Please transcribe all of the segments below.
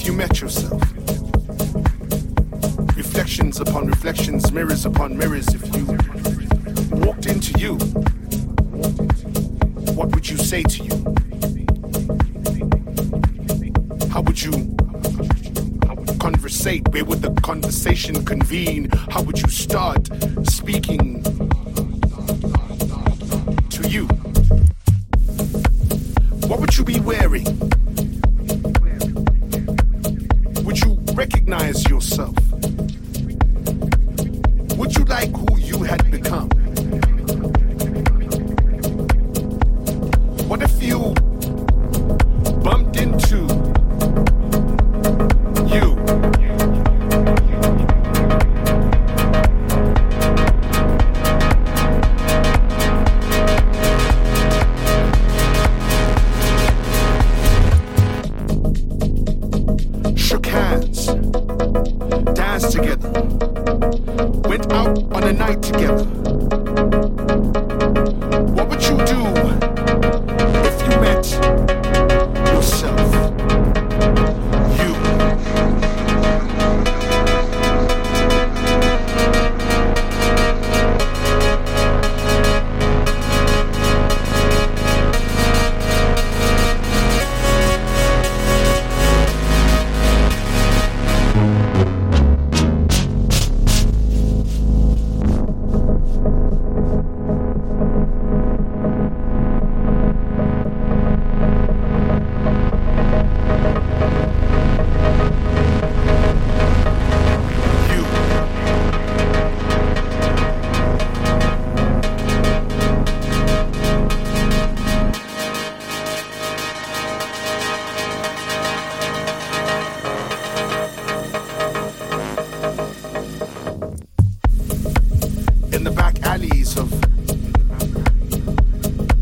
if you met yourself. Reflections upon reflections, mirrors upon mirrors. If you walked into you, what would you say to you? How would you conversate? Where would the conversation convene? How would you start speaking to you? What would you be wearing? Would you recognize yourself? Would you like who you had become? What if you bumped into you? Shook hands, danced together, went out on a night together. What would you do if you met yourself? You. In the back alleys of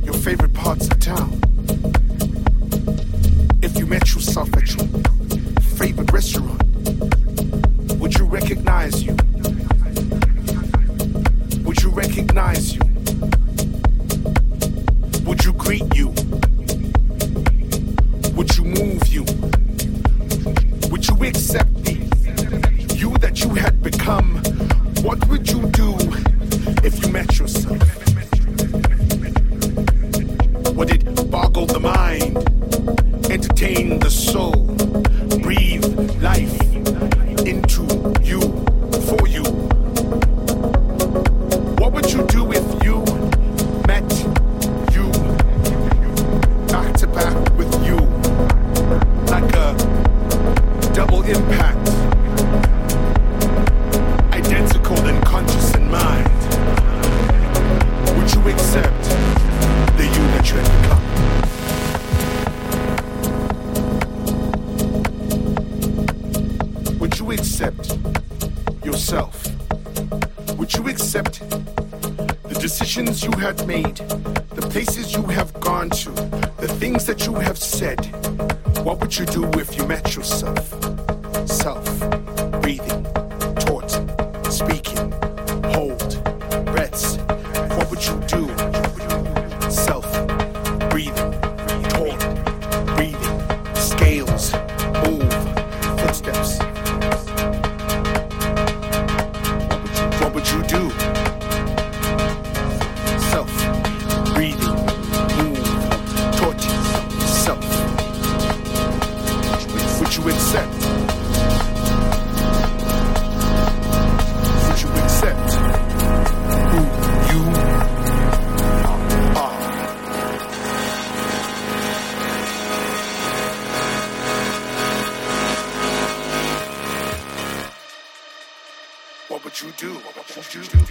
your favorite parts of town. If you met yourself at your favorite restaurant, would you recognize you? Would you recognize you? Would you greet you? Would you move you? Would you accept the you that you had become? What would you do if you met yourself? Would it boggle the mind, entertain the soul, breathe life into you, for you? What would you do if you met you, back to back with you, like a double impact? Identical and conscious in mind. Would you accept the you that you had become? Would you accept yourself? Would you accept the decisions you have made, the places you have gone to, the things that you have said? What would you do if you met yourself? Self, breathing, taught, speaking, hold, breaths. What would you do? Self, breathing, taught, breathing, scales, move, footsteps. What would you do? Self, breathing, move, taught, self. Would you accept? What would you do? What would you do?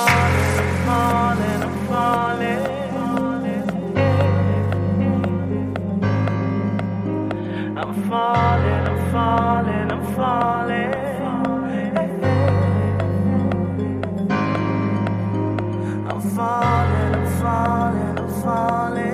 I'm falling, I'm falling, I'm falling.